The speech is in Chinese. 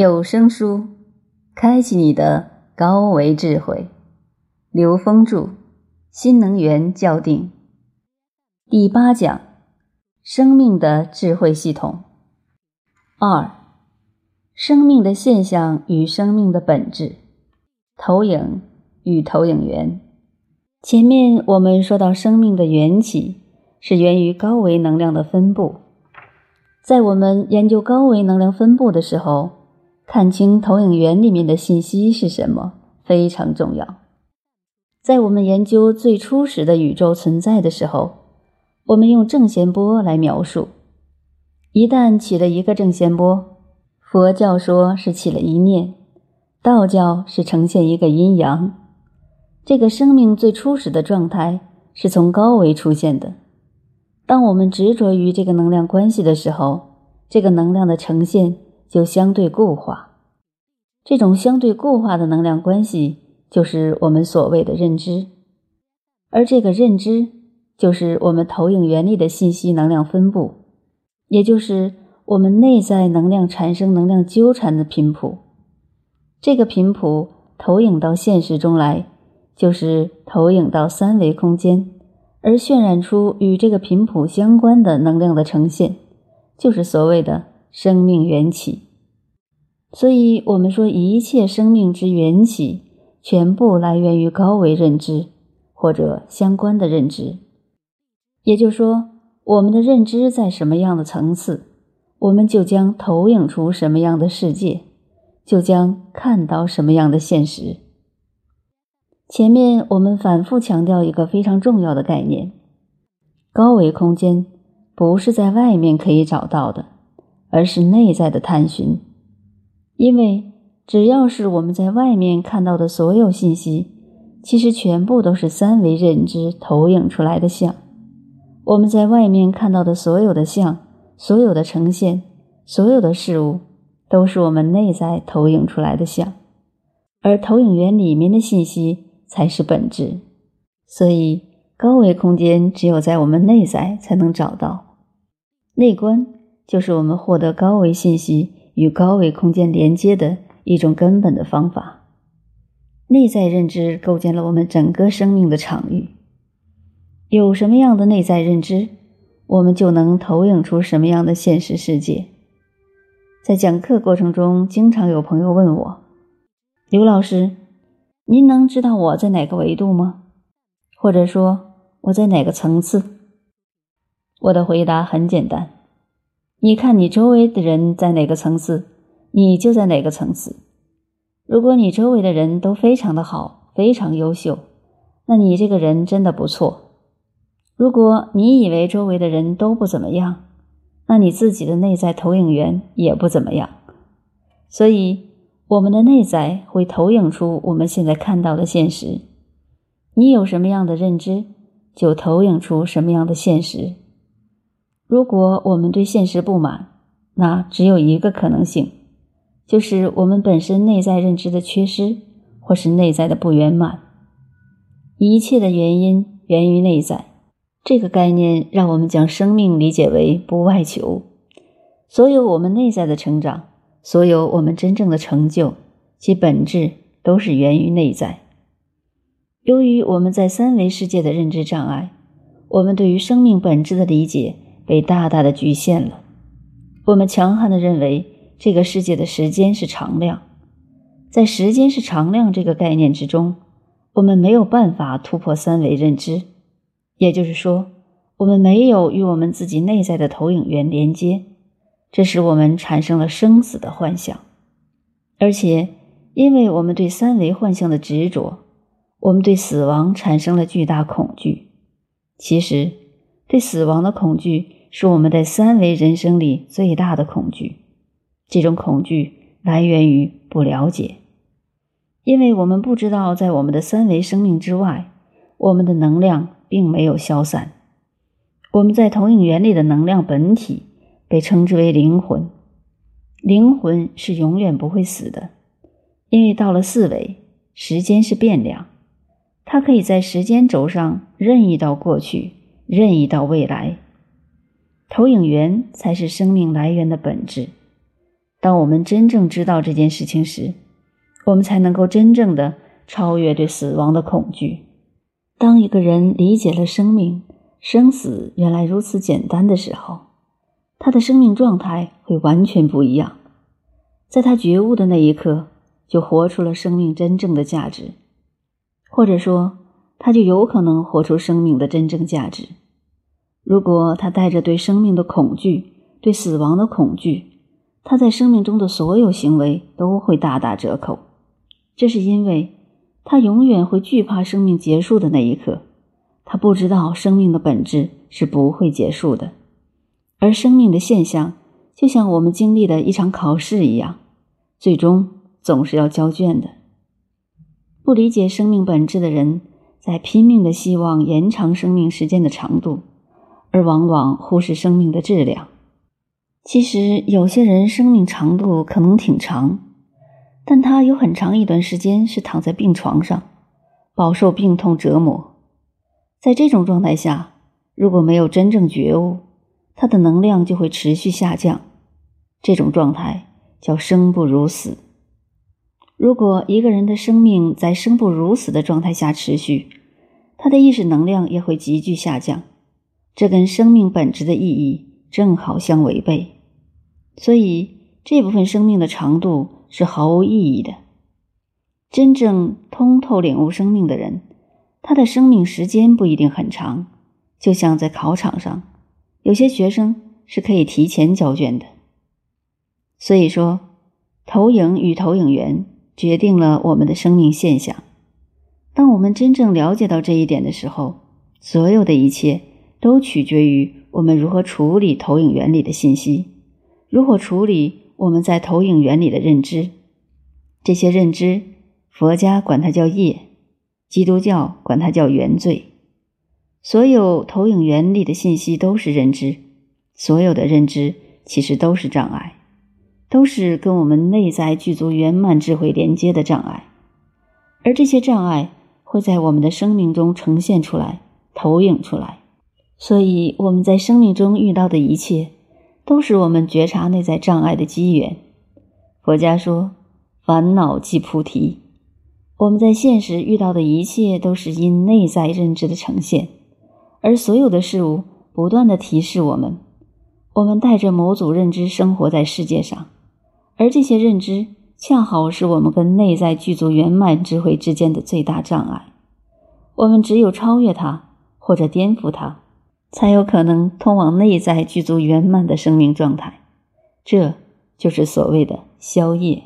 有声书，开启你的高维智慧。刘峰著，新能源校订，第8讲，生命的智慧系统。2. 生命的现象与生命的本质，投影与投影源。前面我们说到，生命的缘起是源于高维能量的分布。在我们研究高维能量分布的时候，看清投影源里面的信息是什么，非常重要。在我们研究最初始的宇宙存在的时候，我们用正弦波来描述。一旦起了一个正弦波，佛教说是起了一念，道教是呈现一个阴阳。这个生命最初始的状态是从高维出现的。当我们执着于这个能量关系的时候，这个能量的呈现就相对固化，这种相对固化的能量关系就是我们所谓的认知，而这个认知就是我们投影原理的信息能量分布，也就是我们内在能量产生能量纠缠的频谱。这个频谱投影到现实中来，就是投影到三维空间，而渲染出与这个频谱相关的能量的呈现，就是所谓的生命缘起。所以我们说，一切生命之缘起全部来源于高维认知或者相关的认知。也就是说，我们的认知在什么样的层次，我们就将投影出什么样的世界，就将看到什么样的现实。前面我们反复强调一个非常重要的概念，高维空间不是在外面可以找到的，而是内在的探寻。因为只要是我们在外面看到的所有信息，其实全部都是三维认知投影出来的像。我们在外面看到的所有的像，所有的呈现，所有的事物，都是我们内在投影出来的像，而投影源里面的信息才是本质。所以高维空间只有在我们内在才能找到。内观就是我们获得高维信息与高维空间连接的一种根本的方法。内在认知构建了我们整个生命的场域。有什么样的内在认知，我们就能投影出什么样的现实世界。在讲课过程中，经常有朋友问我，刘老师，您能知道我在哪个维度吗？或者说我在哪个层次？我的回答很简单，你看你周围的人在哪个层次，你就在哪个层次。如果你周围的人都非常的好，非常优秀，那你这个人真的不错。如果你以为周围的人都不怎么样，那你自己的内在投影源也不怎么样。所以我们的内在会投影出我们现在看到的现实。你有什么样的认知，就投影出什么样的现实。如果我们对现实不满，那只有一个可能性，就是我们本身内在认知的缺失，或是内在的不圆满。一切的原因源于内在。这个概念让我们将生命理解为不外求。所有我们内在的成长，所有我们真正的成就，其本质都是源于内在。由于我们在三维世界的认知障碍，我们对于生命本质的理解被大大的局限了。我们强悍地认为这个世界的时间是常量，在时间是常量这个概念之中，我们没有办法突破三维认知。也就是说，我们没有与我们自己内在的投影源连接，这使我们产生了生死的幻象。而且因为我们对三维幻象的执着，我们对死亡产生了巨大恐惧。其实对死亡的恐惧是我们在三维人生里最大的恐惧，这种恐惧来源于不了解，因为我们不知道在我们的三维生命之外，我们的能量并没有消散。我们在投影原理的能量本体被称之为灵魂，灵魂是永远不会死的，因为到了四维，时间是变量，它可以在时间轴上任意到过去，任意到未来。投影源才是生命来源的本质，当我们真正知道这件事情时，我们才能够真正的超越对死亡的恐惧。当一个人理解了生命、生死原来如此简单的时候，他的生命状态会完全不一样。在他觉悟的那一刻，就活出了生命真正的价值，或者说，他就有可能活出生命的真正价值。如果他带着对生命的恐惧、对死亡的恐惧，他在生命中的所有行为都会大打折扣。这是因为他永远会惧怕生命结束的那一刻，他不知道生命的本质是不会结束的。而生命的现象就像我们经历的一场考试一样，最终总是要交卷的。不理解生命本质的人，在拼命地希望延长生命时间的长度，而往往忽视生命的质量。其实有些人生命长度可能挺长，但他有很长一段时间是躺在病床上，饱受病痛折磨。在这种状态下，如果没有真正觉悟，他的能量就会持续下降。这种状态叫生不如死。如果一个人的生命在生不如死的状态下持续，他的意识能量也会急剧下降，这跟生命本质的意义正好相违背，所以这部分生命的长度是毫无意义的。真正通透领悟生命的人，他的生命时间不一定很长，就像在考场上，有些学生是可以提前交卷的。所以说，投影与投影源决定了我们的生命现象。当我们真正了解到这一点的时候，所有的一切都取决于我们如何处理投影原理的信息，如何处理我们在投影原理的认知。这些认知，佛家管它叫业，基督教管它叫原罪。所有投影原理的信息都是认知，所有的认知其实都是障碍，都是跟我们内在具足圆满智慧连接的障碍。而这些障碍会在我们的生命中呈现出来，投影出来。所以我们在生命中遇到的一切，都是我们觉察内在障碍的机缘。佛家说，烦恼即菩提。我们在现实遇到的一切，都是因内在认知的呈现。而所有的事物不断地提示我们，我们带着某组认知生活在世界上，而这些认知恰好是我们跟内在具足圆满智慧之间的最大障碍。我们只有超越它，或者颠覆它，才有可能通往内在具足圆满的生命状态，这就是所谓的消业。